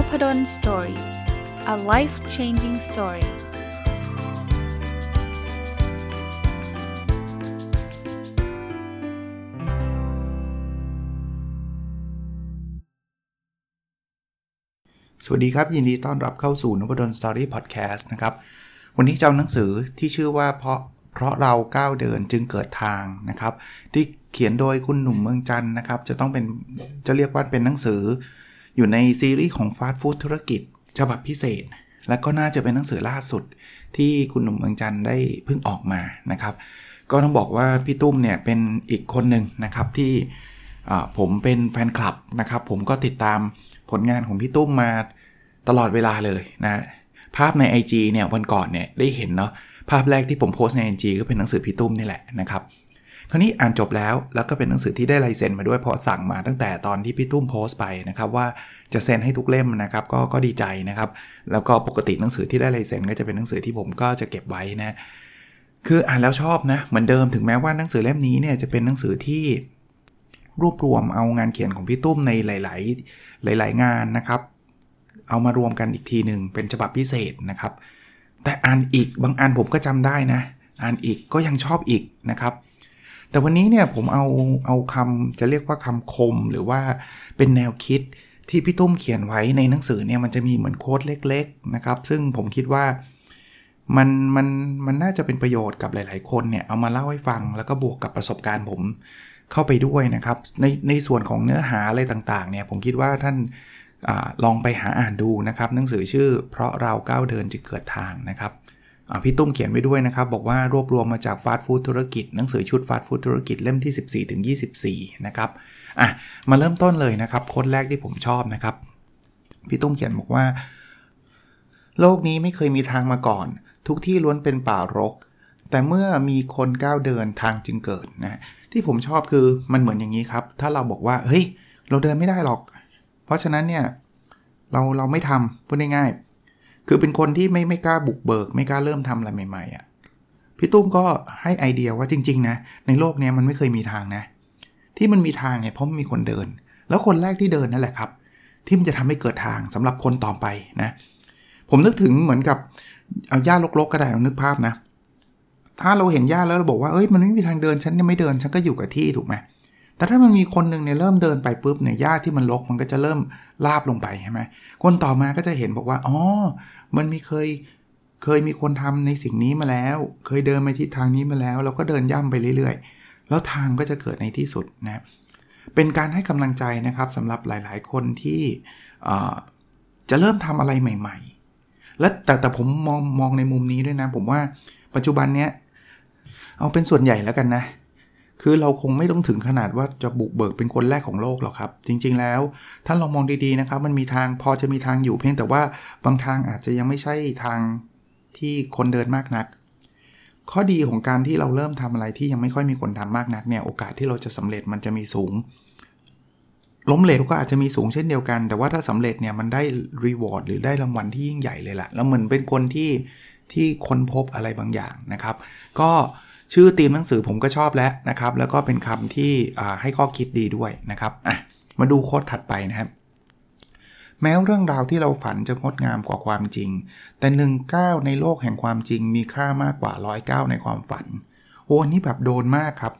Nopadon's story. A life-changing story.สวัสดีครับยินดีต้อนรับเข้าสู่ Nopadon's story podcast นะครับวันนี้จะเอาหนังสือที่ชื่อว่าเพราะเราก้าวเดินจึงเกิดทางนะครับที่เขียนโดยคุณหนุ่มเมืองจันทร์นะครับจะเรียกว่าเป็นหนังสืออยู่ในซีรีส์ของฟาสต์ฟู้ดธุรกิจฉบับพิเศษและก็น่าจะเป็นหนังสือล่าสุดที่คุณหนุ่มเมืองจันทร์ได้เพิ่งออกมานะครับก็ต้องบอกว่าพี่ตุ้มเนี่ยเป็นอีกคนนึงนะครับที่ผมเป็นแฟนคลับนะครับผมก็ติดตามผลงานของพี่ตุ้มมาตลอดเวลาเลยนะภาพใน IG เนี่ยวันก่อนเนี่ยได้เห็นเนาะภาพแรกที่ผมโพสใน IG ก็เป็นหนังสือพี่ตุ้มนี่แหละนะครับคราวนี้อ่านจบแล้วก็เป็นหนังสือที่ได้ลายเซ็นมาด้วยเพราะสั่งมาตั้งแต่ตอนที่พี่ตุ้มโพสต์ไปนะครับว่าจะเซ็นให้ทุกเล่มนะครับก็ดีใจนะครับแล้วก็ปกติหนังสือที่ได้ลายเซ็นก็จะเป็นหนังสือที่ผมก็จะเก็บไว้นะคืออ่านแล้วชอบนะเหมือนเดิมถึงแม้ว่าหนังสือเล่มนี้เนี่ยจะเป็นหนังสือที่รวบรวมเอางานเขียนของพี่ตุ้มในหลายงานนะครับเอามารวมกันอีกทีนึงเป็นฉบับพิเศษนะครับแต่อ่านอีกบางอันผมก็จำได้นะอ่านอีกก็ยังชอบอีกนะครับแต่วันนี้เนี่ยผมเอาคำจะเรียกว่าคำคมหรือว่าเป็นแนวคิดที่พี่ตุ้มเขียนไว้ในหนังสือเนี่ยมันจะมีเหมือนโค้ดเล็กๆนะครับซึ่งผมคิดว่ามันน่าจะเป็นประโยชน์กับหลายๆคนเนี่ยเอามาเล่าให้ฟังแล้วก็บวกกับประสบการณ์ผมเข้าไปด้วยนะครับในส่วนของเนื้อหาอะไรต่างๆเนี่ยผมคิดว่าท่านลองไปหาอ่านดูนะครับหนังสือชื่อเพราะเราก้าวเดินจึงเกิดทางนะครับพี่ตุ้มเขียนไว้ด้วยนะครับบอกว่ารวบรวมมาจากฟาสต์ฟู้ดธุรกิจหนังสือชุดฟาสต์ฟู้ดธุรกิจเล่มที่14ถึง24นะครับมาเริ่มต้นเลยนะครับโค้ดแรกที่ผมชอบนะครับพี่ตุ้มเขียนบอกว่าโลกนี้ไม่เคยมีทางมาก่อนทุกที่ล้วนเป็นป่ารกแต่เมื่อมีคนก้าวเดินทางจึงเกิดนะที่ผมชอบคือมันเหมือนอย่างนี้ครับถ้าเราบอกว่าเฮ้ยเราเดินไม่ได้หรอกเพราะฉะนั้นเนี่ยเราไม่ทำพูดง่ายๆคือเป็นคนที่ไม่กล้าบุกเบิกไม่กล้าเริ่มทำอะไรใหม่ๆอ่ะพี่ตุ้มก็ให้ไอเดียว่าจริงๆนะในโลกนี้มันไม่เคยมีทางนะที่มันมีทางเนี่ยเพราะมันมีคนเดินแล้วคนแรกที่เดินนั่นแหละครับที่มันจะทำให้เกิดทางสำหรับคนต่อไปนะผมนึกถึงเหมือนกับเอาหญ้ารกๆก็ได้นึกภาพนะถ้าเราเห็นหญ้าแล้วเราบอกว่าเอ้ยมันไม่มีทางเดินฉันยังไม่เดินฉันก็อยู่กับที่ถูกไหมแต่ถ้ามันมีคนนึงเนี่ยเริ่มเดินไปปุ๊บเนี่ยหญ้าที่มันรกมันก็จะเริ่มลาบลงไปใช่ไหมคนต่อมาก็จะเห็นบอกว่าอ๋อมันมีเคยมีคนทำในสิ่งนี้มาแล้วเคยเดินไปทิศทางนี้มาแล้วเราก็เดินย่ำไปเรื่อยๆแล้วทางก็จะเกิดในที่สุดนะเป็นการให้กำลังใจนะครับสำหรับหลายๆคนที่จะเริ่มทำอะไรใหม่ๆและแต่ผมมองในมุมนี้ด้วยนะผมว่าปัจจุบันเนี้ยเอาเป็นส่วนใหญ่แล้วกันนะคือเราคงไม่ต้องถึงขนาดว่าจะบุกเบิกเป็นคนแรกของโลกหรอกครับจริงๆแล้วถ้าเรามองดีๆนะครับมันมีทางพอจะมีทางอยู่เพียงแต่ว่าบางทางอาจจะยังไม่ใช่ทางที่คนเดินมากนักข้อดีของการที่เราเริ่มทำอะไรที่ยังไม่ค่อยมีคนทำมากนักเนี่ยโอกาสที่เราจะสำเร็จมันจะมีสูงล้มเหลวก็อาจจะมีสูงเช่นเดียวกันแต่ว่าถ้าสำเร็จเนี่ยมันได้รีวอร์ดหรือได้รางวัลที่ยิ่งใหญ่เลยล่ะแล้วเหมือนเป็นคนที่ค้นพบอะไรบางอย่างนะครับก็ชื่อธีมหนังสือผมก็ชอบแล้วนะครับแล้วก็เป็นคำที่ให้ข้อคิดดีด้วยนะครับมาดูโค้ดถัดไปนะครับแม้เรื่องราวที่เราฝันจะงดงามกว่าความจริงแต่1 ก้าวในโลกแห่งความจริงมีค่ามากกว่า100 ก้าวในความฝันโหนี่แบบโดนมากครับ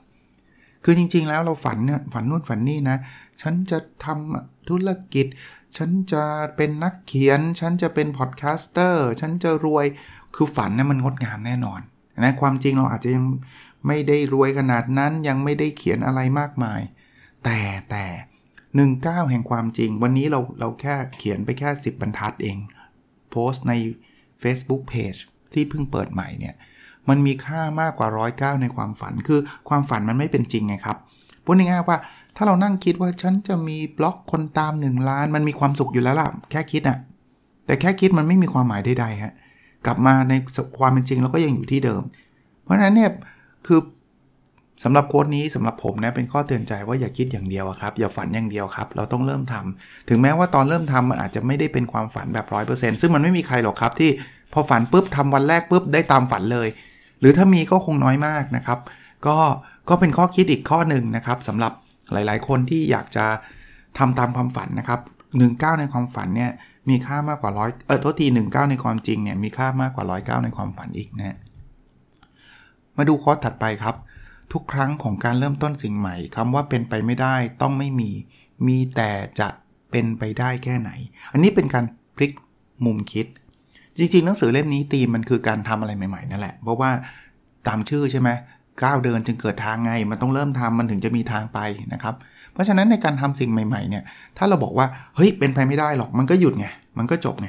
คือจริงๆแล้วเราฝันนู่นฝันนี่นะฉันจะทำธุรกิจฉันจะเป็นนักเขียนฉันจะเป็นพอดแคสเตอร์ฉันจะรวยคือฝันนะมันงดงามแน่นอนนะความจริงเราอาจจะยังไม่ได้รวยขนาดนั้นยังไม่ได้เขียนอะไรมากมายแต่1 ก้าวแห่งความจริงวันนี้เราแค่เขียนไปแค่10บรรทัดเองโพสต์ใน Facebook Page ที่เพิ่งเปิดใหม่เนี่ยมันมีค่ามากกว่า100 ก้าวในความฝันคือความฝันมันไม่เป็นจริงไงครับพูดง่ายๆว่าถ้าเรานั่งคิดว่าฉันจะมีบล็อกคนตาม1 ล้านมันมีความสุขอยู่แล้วล่ะแค่คิดอะแต่แค่คิดมันไม่มีความหมายใดๆฮะกลับมาในความเป็นจริงเราก็ยังอยู่ที่เดิมเพราะฉะนั้นเนี่ยคือสำหรับโค้ดนี้สำหรับผมนะเป็นข้อเตือนใจว่าอย่าคิดอย่างเดียวครับอย่าฝันอย่างเดียวครับเราต้องเริ่มทำถึงแม้ว่าตอนเริ่มทำมันอาจจะไม่ได้เป็นความฝันแบบ 100% ซึ่งมันไม่มีใครหรอกครับที่พอฝันปุ๊บทำวันแรกปุ๊บได้ตามฝันเลยหรือถ้ามีก็คงน้อยมากนะครับก็เป็นข้อคิดอีกข้อหนึ่งนะครับสำหรับหลายๆคนที่อยากจะทำตามความฝันนะครับ1 ก้าวในความฝันเนี่ย มีค่ามากกว่า10019ในความจริงเนี่ยมีค่ามากกว่า109ในความฝันอีกนะมาดูข้อถัดไปครับทุกครั้งของการเริ่มต้นสิ่งใหม่คำว่าเป็นไปไม่ได้ต้องไม่มีแต่จะเป็นไปได้แค่ไหนอันนี้เป็นการพลิกมุมคิดจริงๆหนังสือเล่มนี้ธีมมันคือการทำอะไรใหม่ๆนั่นแหละเพราะว่าตามชื่อใช่ไหมก้าวเดินจึงเกิดทางไงมันต้องเริ่มทำมันถึงจะมีทางไปนะครับเพราะฉะนั้นในการทำสิ่งใหม่ๆเนี่ยถ้าเราบอกว่าเฮ้ยเป็นไปไม่ได้หรอกมันก็หยุดไงมันก็จบไง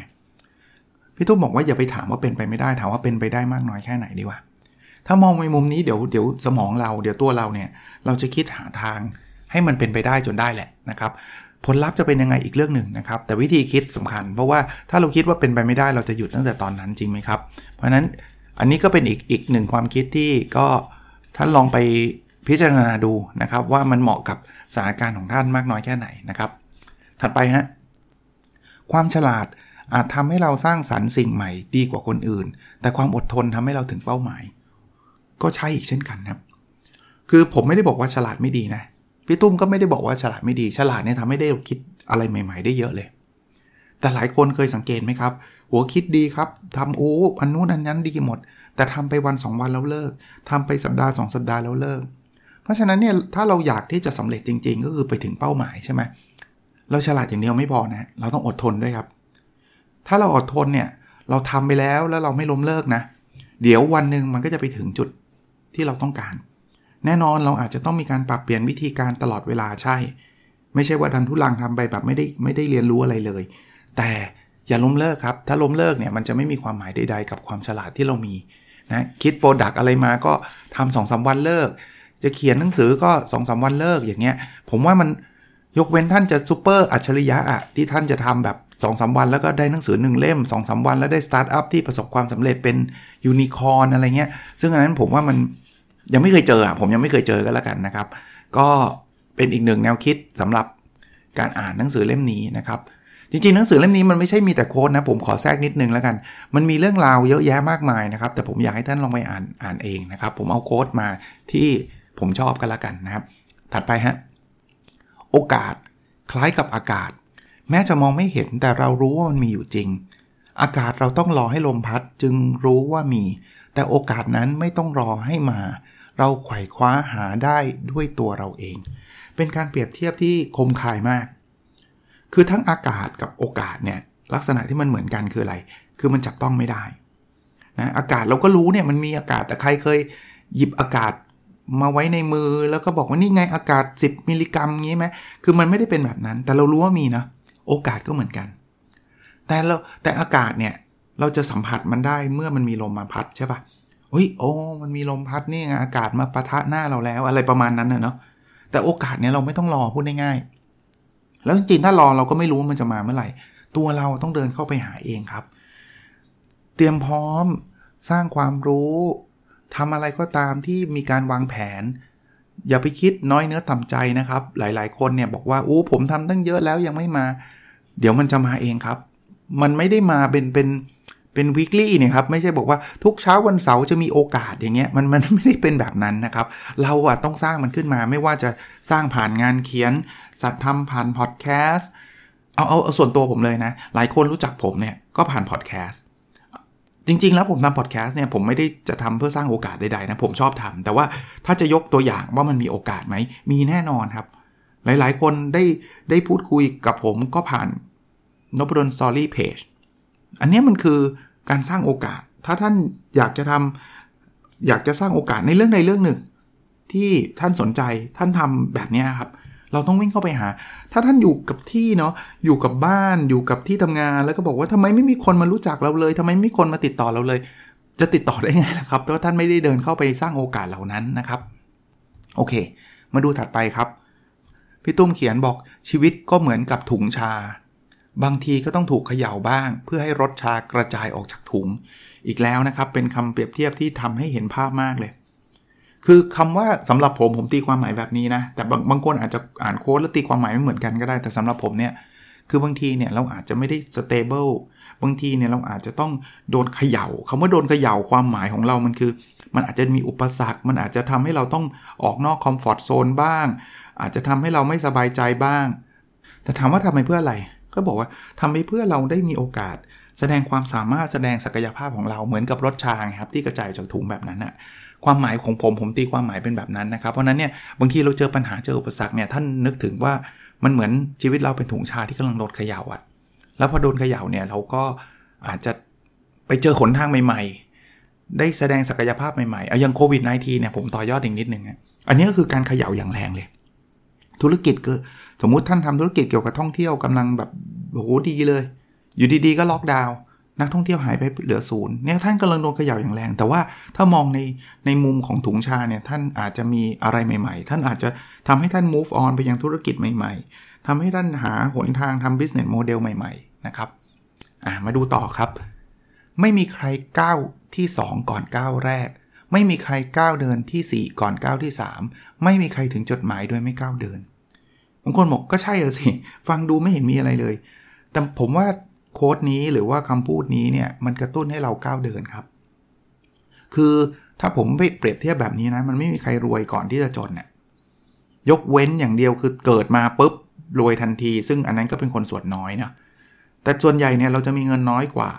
พี่ตุ้มบอกว่าอย่าไปถามว่าเป็นไปไม่ได้ถามว่าเป็นไปได้มากน้อยแค่ไหนดีกว่าถ้ามองในมุมนี้เดี๋ยวสมองเราเดี๋ยวตัวเราเนี่ยเราจะคิดหาทางให้มันเป็นไปได้จนได้แหละนะครับผลลัพธ์จะเป็นยังไงอีกเรื่องหนึ่งนะครับแต่วิธีคิดสำคัญเพราะว่าถ้าเราคิดว่าเป็นไปไม่ได้เราจะหยุดตั้งแต่ตอนนั้นจริงไหมครับเพราะนั้นอันนี้ก็เป็นอีกหนึ่งความคิดที่ก็ท่านลองไปพิจารณาดูนะครับว่ามันเหมาะกับสถานการณ์ของท่านมากน้อยแค่ไหนนะครับถัดไปฮะความฉลาดอาจทำให้เราสร้างสรรค์สิ่งใหม่ดีกว่าคนอื่นแต่ความอดทนทำให้เราถึงเป้าหมายก็ใช่อีกเช่นกันครับคือผมไม่ได้บอกว่าฉลาดไม่ดีนะพี่ตุ้มก็ไม่ได้บอกว่าฉลาดไม่ดีฉลาดเนี่ยทำให้ได้คิดอะไรใหม่ๆได้เยอะเลยแต่หลายคนเคยสังเกตไหมครับหัวคิดดีครับทำอันนู้นอันนั้นดีหมดแต่ทำไปวัน2วันแล้วเลิกทำไปสัปดาห์2สัปดาห์แล้วเลิกเพราะฉะนั้นเนี่ยถ้าเราอยากที่จะสำเร็จจริงๆก็คือไปถึงเป้าหมายใช่ไหมเราฉลาดอย่างเดียวไม่พอนะเราต้องอดทนด้วยครับถ้าเราอดทนเนี่ยเราทำไปแล้วเราไม่ล้มเลิกนะเดี๋ยววันนึงมันก็จะไปถึงจุดที่เราต้องการแน่นอนเราอาจจะต้องมีการปรับเปลี่ยนวิธีการตลอดเวลาใช่ไม่ใช่ว่าดันทุลังทำไปแบบไม่ได้เรียนรู้อะไรเลยแต่อย่าล้มเลิกครับถ้าล้มเลิกเนี่ยมันจะไม่มีความหมายใดๆกับความฉลาดที่เรามีนะคิดโปรดักต์อะไรมาก็ทำ 2-3 วันเลิกจะเขียนหนังสือก็ 2-3 วันเลิกอย่างเงี้ยผมว่ามันยกเว้นท่านจะซุปเปอร์อัจฉริยะอะที่ท่านจะทำแบบ 2-3 วันแล้วก็ได้หนังสือ1เล่ม 2-3 วันแล้วได้สตาร์ทอัพที่ประสบความสำเร็จเป็นยูนิคอร์นอะไรเงี้ยซึ่งอันนั้นผมว่ามันยังไม่เคยเจออ่ะผมยังไม่เคยเจอกันแล้วกันนะครับก็เป็นอีกหนึ่งแนวคิดสำหรับการอ่านหนังสือเล่มนี้นะครับจริงๆหนังสือเล่มนี้มันไม่ใช่มีแต่โค้ดนะผมขอแทรกนิดนึงแล้วกันมันมีเรื่องราวเยอะแยะมากมายนะครับแต่ผมอยากให้ท่านลองไปอ่านเองนะครับผมเอาโค้ดมาที่ผมชอบกันแล้วกันนะครับถัดไปฮะโอกาสคล้ายกับอากาศแม้จะมองไม่เห็นแต่เรารู้ว่ามันมีอยู่จริงอากาศเราต้องรอให้ลมพัดจึงรู้ว่ามีแต่โอกาสนั้นไม่ต้องรอให้มาเราไขว่คว้าหาได้ด้วยตัวเราเองเป็นการเปรียบเทียบที่คมคายมากคือทั้งอากาศกับโอกาสเนี่ยลักษณะที่มันเหมือนกันคืออะไรคือมันจับต้องไม่ได้นะอากาศเราก็รู้เนี่ยมันมีอากาศแต่ใครเคยหยิบอากาศมาไว้ในมือแล้วก็บอกว่านี่ไงอากาศ10มิลลิกรัมงี้ไหมคือมันไม่ได้เป็นแบบนั้นแต่เรารู้ว่ามีนะโอกาสก็เหมือนกันแต่อากาศเนี่ยเราจะสัมผัสมันได้เมื่อมันมีลมมาพัดใช่ปะมันมีลมพัดนี่ไงอากาศมาปะทะหน้าเราแล้วอะไรประมาณนั้นนะเนาะแต่โอกาสเนี่ยเราไม่ต้องรอพูดง่ายๆแล้วจริงๆถ้ารอเราก็ไม่รู้มันจะมาเมื่อไหร่ตัวเราต้องเดินเข้าไปหาเองครับเตรียมพร้อมสร้างความรู้ทำอะไรก็ตามที่มีการวางแผนอย่าไปคิดน้อยเนื้อต่ำใจนะครับหลายๆคนเนี่ยบอกว่าผมทำตั้งเยอะแล้วยังไม่มาเดี๋ยวมันจะมาเองครับมันไม่ได้มาเป็น weekly เนี่ยครับไม่ใช่บอกว่าทุกเช้าวันเสาร์จะมีโอกาสอย่างเงี้ยมันไม่ได้เป็นแบบนั้นนะครับเราอะต้องสร้างมันขึ้นมาไม่ว่าจะสร้างผ่านงานเขียนสัตว์ทำผ่านพอดแคสต์เอาส่วนตัวผมเลยนะหลายคนรู้จักผมเนี่ยก็ผ่านพอดแคสต์จริงๆแล้วผมทำพอดแคสต์เนี่ยผมไม่ได้จะทำเพื่อสร้างโอกาสใดๆนะผมชอบทำแต่ว่าถ้าจะยกตัวอย่างว่ามันมีโอกาสไหมมีแน่นอนครับหลายๆคนได้พูดคุยกับผมก็ผ่าน Nopadon's story page อันนี้มันคือการสร้างโอกาสถ้าท่านอยากจะสร้างโอกาสในเรื่องใดเรื่องหนึ่งที่ท่านสนใจท่านทำแบบนี้ครับเราต้องวิ่งเข้าไปหาถ้าท่านอยู่กับที่เนาะอยู่กับบ้านอยู่กับที่ทำงานแล้วก็บอกว่าทำไมไม่มีคนมารู้จักเราเลยทำไมไม่มีคนมาติดต่อเราเลยจะติดต่อได้ไงล่ะครับเพราะท่านไม่ได้เดินเข้าไปสร้างโอกาสเหล่านั้นนะครับโอเคมาดูถัดไปครับพี่ตุ้มเขียนบอกชีวิตก็เหมือนกับถุงชาบางทีก็ต้องถูกเขย่าบ้างเพื่อให้รสชากระจายออกจากถุงอีกแล้วนะครับเป็นคำเปรียบเทียบที่ทำให้เห็นภาพมากเลยคือคำว่าสำหรับผมตีความหมายแบบนี้นะแต่บางคนอาจจะอ่านโค้ดแล้วตีความหมายไม่เหมือนกันก็ได้แต่สำหรับผมเนี่ยคือบางทีเนี่ยเราอาจจะไม่ได้สเตเบิลบางทีเนี่ยเราอาจจะต้องโดนเขย่าคำว่าโดนเขย่าความหมายของเรามันคือมันอาจจะมีอุปสรรคมันอาจจะทำให้เราต้องออกนอกคอมฟอร์ตโซนบ้างอาจจะทำให้เราไม่สบายใจบ้างแต่ถามว่าทำไมเพื่ออะไร ก็บอกว่าทำไปเพื่อเราได้มีโอกาสแสดงความสามารถแสดงศักยภาพของเราเหมือนกับรถชาครับที่กระจายจากถุงแบบนั้นนะความหมายของผมตีความหมายเป็นแบบนั้นนะครับเพราะนั้นเนี่ยบางทีเราเจอปัญหาเจออุปสรรคเนี่ยท่านนึกถึงว่ามันเหมือนชีวิตเราเป็นถุงชาที่กำลังโดนเขย่าอ่ะแล้วพอโดนเขย่าเนี่ยเราก็อาจจะไปเจอหนทางใหม่ๆได้แสดงศักยภาพใหม่ๆเอาอย่างโควิด-19 เนี่ยผมต่อยอดอีกนิดนึงอันนี้ก็คือการเขย่าอย่างแรงเลยธุรกิจก็สมมุติท่านทำธุรกิจเกี่ยวกับท่องเที่ยวกำลังแบบโหดีเลยอยู่ดีๆก็ล็อกดาวน์นักท่องเที่ยวหายไปเหลือศูนย์เนี่ยท่านกำลังโดนเขย่าอย่างแรงแต่ว่าถ้ามองในมุมของถุงชาเนี่ยท่านอาจจะมีอะไรใหม่ๆท่านอาจจะทำให้ท่าน move on ไปยังธุรกิจใหม่ๆทำให้ท่านหาหนทางทำ business model ใหม่ๆนะครับมาดูต่อครับไม่มีใครก้าวที่2ก่อนก้าวแรกไม่มีใครก้าวเดินที่4ก่อนก้าวที่3ไม่มีใครถึงจดหมายโดยไม่ก้าวเดินบางคนบอกก็ใช่อ่ะสิฟังดูไม่เห็นมีอะไรเลยแต่ผมว่าโค้ดนี้หรือว่าคำพูดนี้เนี่ยมันกระตุ้นให้เราก้าวเดินครับคือถ้าผมเปรียบเทียบแบบนี้นะมันไม่มีใครรวยก่อนที่จะจนเนี่ยยกเว้นอย่างเดียวคือเกิดมาปุ๊บรวยทันทีซึ่งอันนั้นก็เป็นคนส่วนน้อยนะแต่ส่วนใหญ่เนี่ยเราจะมีเงินน้อยกว่า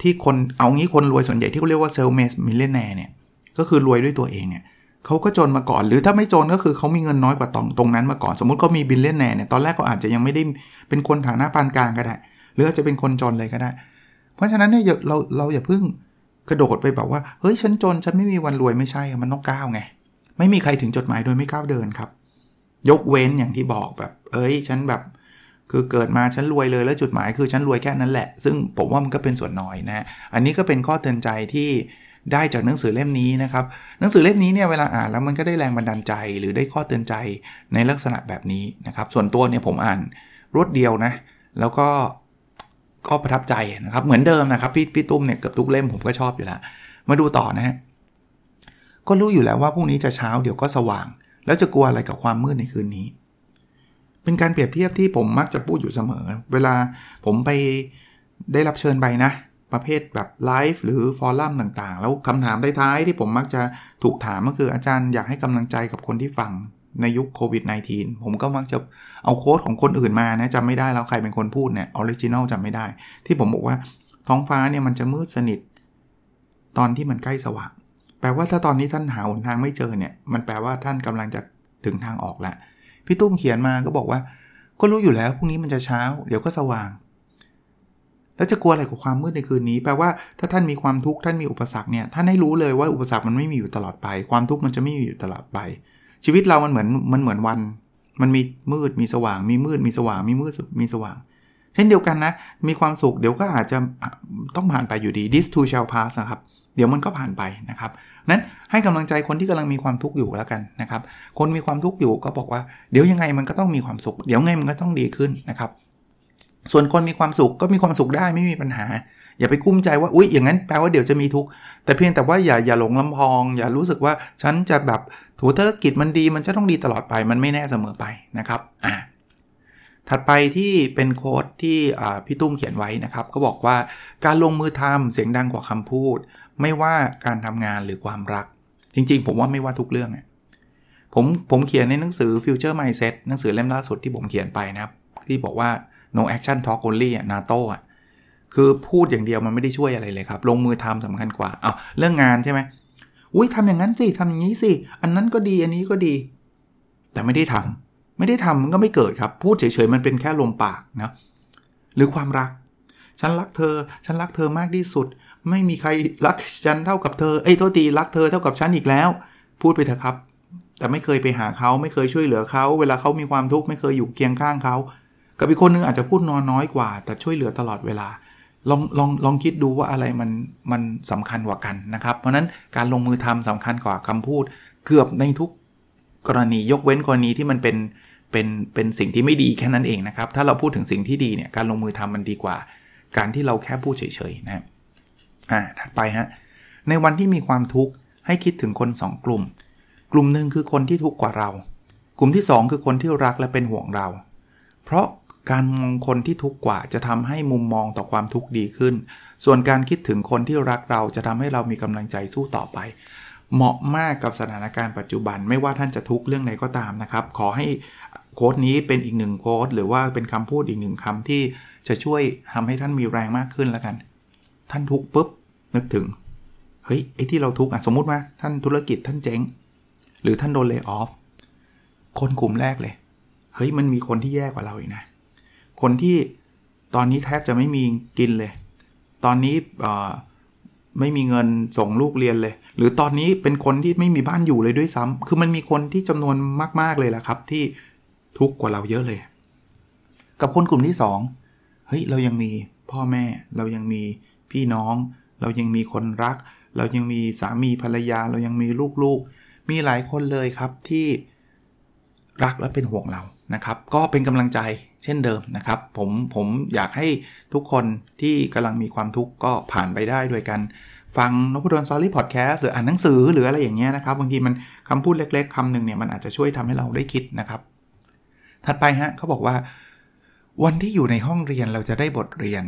ที่คนเอางี้คนรวยส่วนใหญ่ที่เขาเรียกว่าเซลฟ์มิลเลนเนียร์เนี่ยก็คือรวยด้วยตัวเองเนี่ยเขาก็จนมาก่อนหรือถ้าไม่จนก็คือเขามีเงินน้อยกว่าตรงนั้นมาก่อนสมมุติเขามีบิลเลนเนียร์เนี่ยตอนแรกเขาอาจจะยังไม่ได้เป็นคนฐานะปานกลางก็ได้หรืออาจจะเป็นคนจนเลยก็ได้เพราะฉะนั้นเนี่ยเราอย่าเพิ่งกระโดดไปแบบว่าเฮ้ยฉันจนฉันไม่มีวันรวยไม่ใช่มันต้องก้าวไงไม่มีใครถึงจดหมายโดยไม่ก้าวเดินครับยกเว้นอย่างที่บอกแบบฉันแบบคือเกิดมาฉันรวยเลยแล้วจุดหมายคือฉันรวยแค่นั้นแหละซึ่งผมว่ามันก็เป็นส่วนน้อยนะอันนี้ก็เป็นข้อเตือนใจที่ได้จากหนังสือเล่มนี้นะครับหนังสือเล่มนี้เนี่ยเวลาอ่านแล้วมันก็ได้แรงบันดาลใจหรือได้ข้อเตือนใจในลักษณะแบบนี้นะครับส่วนตัวเนี่ยผมอ่านรวดเดียวนะแล้วก็ประทับใจนะครับเหมือนเดิมนะครับพี่ตุ้มเนี่ยเกือบทุกเล่มผมก็ชอบอยู่แล้วมาดูต่อนะฮะก็รู้อยู่แล้วว่าพรุ่งนี้จะเช้าเดี๋ยวก็สว่างแล้วจะกลัวอะไรกับความมืดในคืนนี้เป็นการเปรียบเทียบที่ผมมักจะพูดอยู่เสมอเวลาผมไปได้รับเชิญไปนะประเภทแบบไลฟ์หรือฟอรัมต่างๆแล้วคำถามท้ายๆที่ผมมักจะถูกถามก็คืออาจารย์อยากให้กำลังใจกับคนที่ฟังในยุคโควิด-19 ผมก็มักจะเอาโค้ดของคนอื่นมานะจำไม่ได้แล้วใครเป็นคนพูดเนี่ยออริจินอลจำไม่ได้ที่ผมบอกว่าท้องฟ้าเนี่ยมันจะมืดสนิทตอนที่มันใกล้สว่างแปลว่าถ้าตอนนี้ท่านหาหนทางไม่เจอเนี่ยมันแปลว่าท่านกำลังจะถึงทางออกแล้วพี่ตุ้มเขียนมาก็บอกว่าก็รู้อยู่แล้วพรุ่งนี้มันจะเช้าเดี๋ยวก็สว่างแล้วจะกลัวอะไรกับความมืดในคืนนี้แปลว่าถ้าท่านมีความทุกข์ท่านมีอุปสรรคเนี่ยท่านให้รู้เลยว่าอุปสรรคมันไม่มีอยู่ตลอดไปความทุกข์มันจะไม่มีอยู่ตลอดไปชีวิตเรามันเหมือนวันมันมีมืดมีสว่างมีมืดมีสว่างมีมืดมีสว่างเช่นเดียวกันนะมีความสุขเดี๋ยวก็อาจจะต้องผ่านไปอยู่ดี this too shall pass นะครับเดี๋ยวมันก็ผ่านไปนะครับนั้นให้กำลังใจคนที่กำลังมีความทุกข์อยู่แล้วกันนะครับคนมีความทุกข์อยู่ก็บอกว่าเดี๋ยวยังไงมันก็ต้องมีความสุขเดี๋ยวไงมันก็ต้องดีขึ้นนะครับส่วนคนมีความสุขก็มีความสุขได้ไม่มีปัญหาอย่าไปกุ้มใจว่าอุ๊ยอย่างนั้นแปลว่าเดี๋ยวจะมีทุกข์แต่เพียงแต่ว่าอย่าหลงลำพองอย่ารู้สึกว่าฉันจะแบบถูธุรกิจมันดีมันจะต้องดีตลอดไปมันไม่แน่เสมอไปนะครับถัดไปที่เป็นโค้ดที่พี่ตุ้มเขียนไว้นะครับก็บอกว่าการลงมือทำเสียงดังกว่าคำพูดไม่ว่าการทำงานหรือความรักจริงๆผมว่าไม่ว่าทุกเรื่องเนี่ยผมเขียนในหนังสือ Future Mindset หนังสือเล่มล่าสุดที่ผมเขียนไปนะครับที่บอกว่า No Action Talk Only NATO คือพูดอย่างเดียวมันไม่ได้ช่วยอะไรเลยครับลงมือทำสำคัญกว่าเรื่องงานใช่ไหมอุ้ยทำอย่างนั้นสิทำอย่างนี้สิอันนั้นก็ดีอันนี้ก็ดีแต่ไม่ได้ทำมันก็ไม่เกิดครับพูดเฉยๆมันเป็นแค่ลมปากนะหรือความรักฉันรักเธอมากที่สุดไม่มีใครรักฉันเท่ากับเธอรักเธอเท่ากับฉันอีกแล้วพูดไปเถอะครับแต่ไม่เคยไปหาเขาไม่เคยช่วยเหลือเขาเวลาเขามีความทุกข์ไม่เคยอยู่เคียงข้างเขากับอีกคนนึงอาจจะพูดน้อยกว่าแต่ช่วยเหลือตลอดเวลาลองคิดดูว่าอะไรมันสำคัญกว่ากันนะครับเพราะนั้นการลงมือทำสำคัญกว่าคำพูดเกือบในทุกกรณียกเว้นกรณีที่มันเป็นสิ่งที่ไม่ดีแค่นั้นเองนะครับถ้าเราพูดถึงสิ่งที่ดีเนี่ยการลงมือทำมันดีกว่าการที่เราแค่พูดเฉยๆนะถัดไปฮะในวันที่มีความทุกข์ให้คิดถึงคนสองกลุ่มกลุ่มนึงคือคนที่ทุกข์กว่าเรากลุ่มที่สองคือคนที่รักและเป็นห่วงเราเพราะการมองคนที่ทุกข์กว่าจะทำให้มุมมองต่อความทุกข์ดีขึ้นส่วนการคิดถึงคนที่รักเราจะทำให้เรามีกำลังใจสู้ต่อไปเหมาะมากกับสถานการณ์ปัจจุบันไม่ว่าท่านจะทุกข์เรื่องใดก็ตามนะครับขอให้ โค้ดนี้เป็นอีกหนึ่งโค้ดหรือว่าเป็นคำพูดอีกหนึ่งคำที่จะช่วยทำให้ท่านมีแรงมากขึ้นแล้วกันท่านทุกข์ปุ๊บนึกถึงเฮ้ยไอ้ที่เราทุกข์อ่ะสมมุติว่าท่านธุรกิจท่านเจ๊งหรือท่านโดนเลย์ออฟคนกลุ่มแรกเลยเฮ้ยมันมีคนที่แย่กว่าเราอีกนะคนที่ตอนนี้แทบจะไม่มีกินเลยตอนนี้ไม่มีเงินส่งลูกเรียนเลยหรือตอนนี้เป็นคนที่ไม่มีบ้านอยู่เลยด้วยซ้ำคือมันมีคนที่จำนวนมากๆเลยล่ะครับที่ทุกข์กว่าเราเยอะเลยกับคนกลุ่มที่2เฮ้ยเรายังมีพ่อแม่เรายังมีพี่น้องเรายังมีคนรักเรายังมีสามีภรรยาเรายังมีลูกๆมีหลายคนเลยครับที่รักและเป็นห่วงเรานะครับก็เป็นกำลังใจเช่นเดิมนะครับผมอยากให้ทุกคนที่กำลังมีความทุกข์ก็ผ่านไปได้ด้วยกันฟัง Nopadon's story podcast หรืออ่านหนังสือหรืออะไรอย่างเงี้ยนะครับบางทีมันคำพูดเล็กๆคำหนึ่งเนี่ยมันอาจจะช่วยทำให้เราได้คิดนะครับถัดไปฮะเขาบอกว่าวันที่อยู่ในห้องเรียนเราจะได้บทเรียน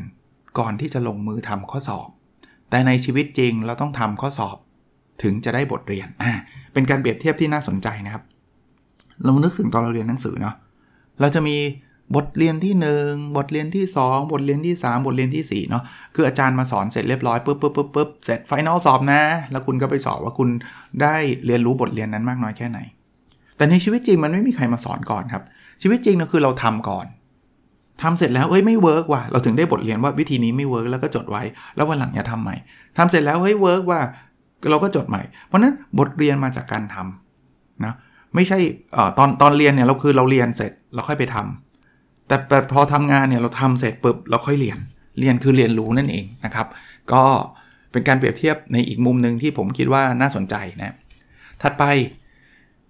ก่อนที่จะลงมือทำข้อสอบแต่ในชีวิตจริงเราต้องทำข้อสอบถึงจะได้บทเรียนเป็นการเปรียบเทียบที่น่าสนใจนะครับเรานึกถึงตอนเราเรียนหนังสือเนาะเราจะมีบทเรียนที่1บทเรียนที่2บทเรียนที่3บทเรียนที่4เนาะคืออาจารย์มาสอนเสร็จเรียบร้อยปึ๊บเสร็จไฟนอลสอบนะแล้วคุณก็ไปสอบว่าคุณได้เรียนรู้บทเรียนนั้นมากน้อยแค่ไหนแต่ในชีวิตจริงมันไม่มีใครมาสอนก่อนครับชีวิตจริงเนี่ยคือเราทำก่อนทำเสร็จแล้วเอ้ยไม่เวิร์กว่ะเราถึงได้บทเรียนว่าวิธีนี้ไม่เวิร์กแล้วก็จดไว้แล้ววันหลังอย่าทำใหม่ทำเสร็จแล้วเฮ้ยเวิร์กว่ะเราก็จดใหม่เพราะนั้นบทเรียนมาจากการทำนะไม่ใช่ตอนเรียนเนี่ยเราคือเราเรียนเสร็จเราค่อยไปทำแต่พอทำงานเนี่ยเราทำเสร็จปุ๊บเราค่อยเรียนคือเรียนรู้นั่นเองนะครับก็เป็นการเปรียบเทียบในอีกมุมนึงที่ผมคิดว่าน่าสนใจนะถัดไป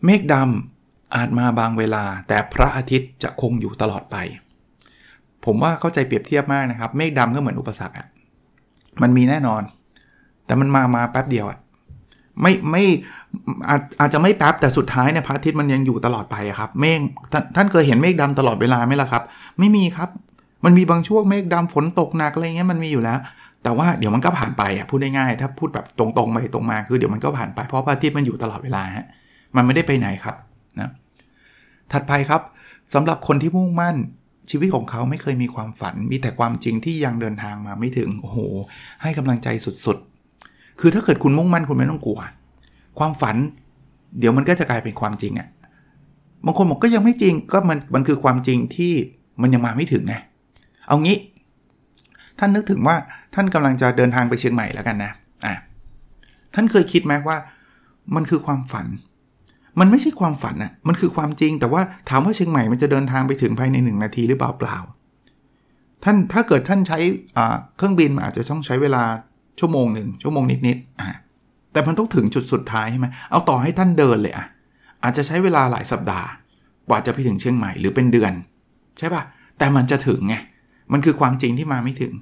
เมฆดำอาจมาบางเวลาแต่พระอาทิตย์จะคงอยู่ตลอดไปผมว่าเข้าใจเปรียบเทียบมากนะครับเมฆดำก็เหมือนอุปสรรคอะมันมีแน่นอนแต่มันมาแป๊บเดียวอะไม่อาจจะไม่แป๊บแต่สุดท้ายเนี่ยพระอาทิตย์มันยังอยู่ตลอดไปครับเมฆท่านเคยเห็นเมฆดำตลอดเวลาไหมล่ะครับไม่มีครับมันมีบางช่วงเมฆดำฝนตกหนักอะไรเงี้ยมันมีอยู่แล้วแต่ว่าเดี๋ยวมันก็ผ่านไปอะพูดง่ายๆถ้าพูดแบบตรงๆไปตรงมาคือเดี๋ยวมันก็ผ่านไปเพราะพระอาทิตย์มันอยู่ตลอดเวลาฮะมันไม่ได้ไปไหนครับนะถัดไปครับสำหรับคนที่มุ่งมั่นชีวิตของเขาไม่เคยมีความฝันมีแต่ความจริงที่ยังเดินทางมาไม่ถึงโอ้โหให้กำลังใจสุดๆคือถ้าเกิดคุณมุ่งมั่นคุณไม่ต้องกลัวความฝันเดี๋ยวมันก็จะกลายเป็นความจริงอ่ะบางคนบอกก็ยังไม่จริงก็มันคือความจริงที่มันยังมาไม่ถึงไงเอางี้ท่านนึกถึงว่าท่านกำลังจะเดินทางไปเชียงใหม่แล้วกันนะท่านเคยคิดไหมว่ามันคือความฝันมันไม่ใช่ความฝันอ่ะมันคือความจริงแต่ว่าถามว่าเชียงใหม่มันจะเดินทางไปถึงภายใน1นาทีหรือเปล่าท่านถ้าเกิดท่านใช้เครื่องบินอาจจะต้องใช้เวลาชั่วโมงนึงชั่วโมงนิดๆแต่มันต้องถึงจุดสุดท้ายใช่มั้ยเอาต่อให้ท่านเดินเลยอาจจะใช้เวลาหลายสัปดาห์กว่าจะไปถึงเชียงใหม่หรือเป็นเดือนใช่ป่ะแต่มันจะถึงไงมันคือความจริงที่มาไม่ถึง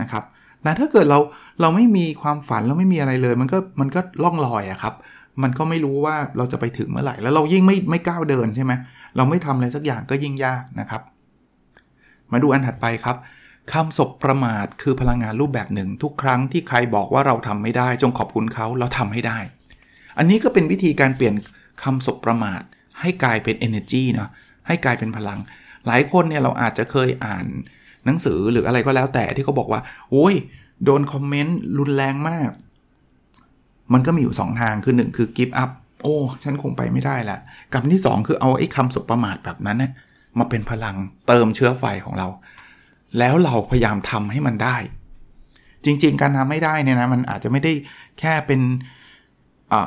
นะครับแต่ถ้าเกิดเราไม่มีความฝันเราไม่มีอะไรเลยมันก็ล่องลอยครับมันก็ไม่รู้ว่าเราจะไปถึงเมื่อไหร่แล้วเรายิ่งไม่ก้าวเดินใช่ไหมเราไม่ทำอะไรสักอย่างก็ยิ่งยากนะครับมาดูอันถัดไปครับคำสบประมาทคือพลังงานรูปแบบหนึ่งทุกครั้งที่ใครบอกว่าเราทำไม่ได้จงขอบคุณเขาเราทำให้ได้อันนี้ก็เป็นวิธีการเปลี่ยนคำสบประมาทให้กลายเป็น energy เนาะให้กลายเป็นพลังหลายคนเนี่ยเราอาจจะเคยอ่านหนังสือหรืออะไรก็แล้วแต่ที่เขาบอกว่าโอ้ยโดนคอมเมนต์รุนแรงมากมันก็มีอยู่2ทางคือ1คือ give up โอ้ฉันคงไปไม่ได้ละกับที่2คือเอาไอ้คำสบประมาทแบบนั้นนะมาเป็นพลังเติมเชื้อไฟของเราแล้วเราพยายามทำให้มันได้จริงๆการทำให้ได้เนี่ยนะมันอาจจะไม่ได้แค่เป็น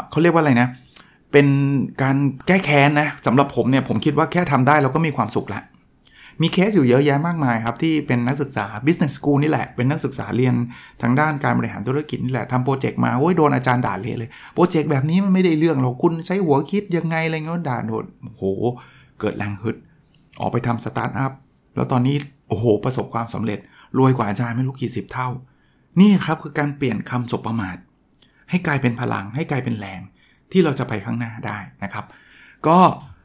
เขาเรียกว่าอะไรนะเป็นการแก้แค้นนะสำหรับผมเนี่ยผมคิดว่าแค่ทำได้เราก็มีความสุขละมีเคสอยู่เยอะแยะมากมายครับที่เป็นนักศึกษา business school นี่แหละเป็นนักศึกษาเรียนทางด้านการบริหารธุรกิจนี่แหละทำโปรเจกต์มาโอ้ยโดนอาจารย์ด่าเลยโปรเจกต์แบบนี้มันไม่ได้เรื่องหรอกคุณใช้หัวคิดยังไงอะไรเงี้ยด่าโหดโอ้โหเกิดแรงฮึดออกไปทำสตาร์ทอัพแล้วตอนนี้โอ้โหประสบความสำเร็จรวยกว่าอาจารย์ไม่รู้กี่สิบเท่านี่ครับคือการเปลี่ยนคำสบประมาทให้กลายเป็นพลังให้กลายเป็นแรงที่เราจะไปข้างหน้าได้นะครับก็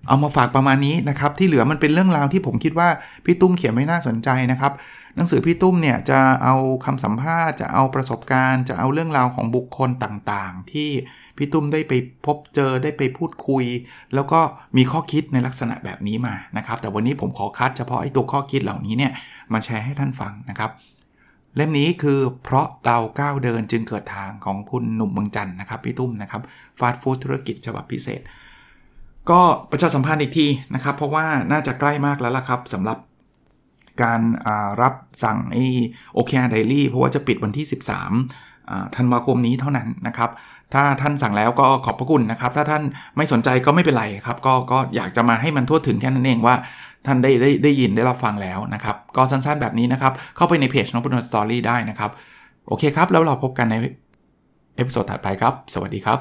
เอามาฝากประมาณนี้นะครับที่เหลือมันเป็นเรื่องราวที่ผมคิดว่าพี่ตุ้มเขียนไม่น่าสนใจนะครับ หนังสือพี่ตุ้มเนี่ยจะเอาคำสัมภาษณ์จะเอาประสบการณ์จะเอาเรื่องราวของบุคคลต่างๆที่พี่ตุ้มได้ไปพบเจอได้ไปพูดคุยแล้วก็มีข้อคิดในลักษณะแบบนี้มานะครับแต่วันนี้ผมขอคัดเฉพาะไอ้ตัวข้อคิดเหล่านี้เนี่ยมาแชร์ให้ท่านฟังนะครับเล่มนี้คือเพราะเราก้าวเดินจึงเกิดทางของคุณหนุ่มเมืองจันทร์นะครับพี่ตุ้มนะครับฟาสต์ฟู้ดธุรกิจฉบับพิเศษก็ประชาสัมพันธ์อีกทีนะครับเพราะว่าน่าจะใกล้มากแล้วล่ะครับสำหรับการรับสั่งไอ้ OKR Diary เพราะว่าจะปิดวันที่13ธันวาคมนี้เท่านั้นนะครับถ้าท่านสั่งแล้วก็ขอบพระคุณนะครับถ้าท่านไม่สนใจก็ไม่เป็นไรครับก็อยากจะมาให้มันทั่วถึงแค่นั้นเองว่าท่านได้ยินได้รับฟังแล้วนะครับก็สั้นๆแบบนี้นะครับเข้าไปในเพจ Nopadon's story ได้นะครับโอเคครับแล้วเราพบกันในเอพิโซดถัดไปครับสวัสดีครับ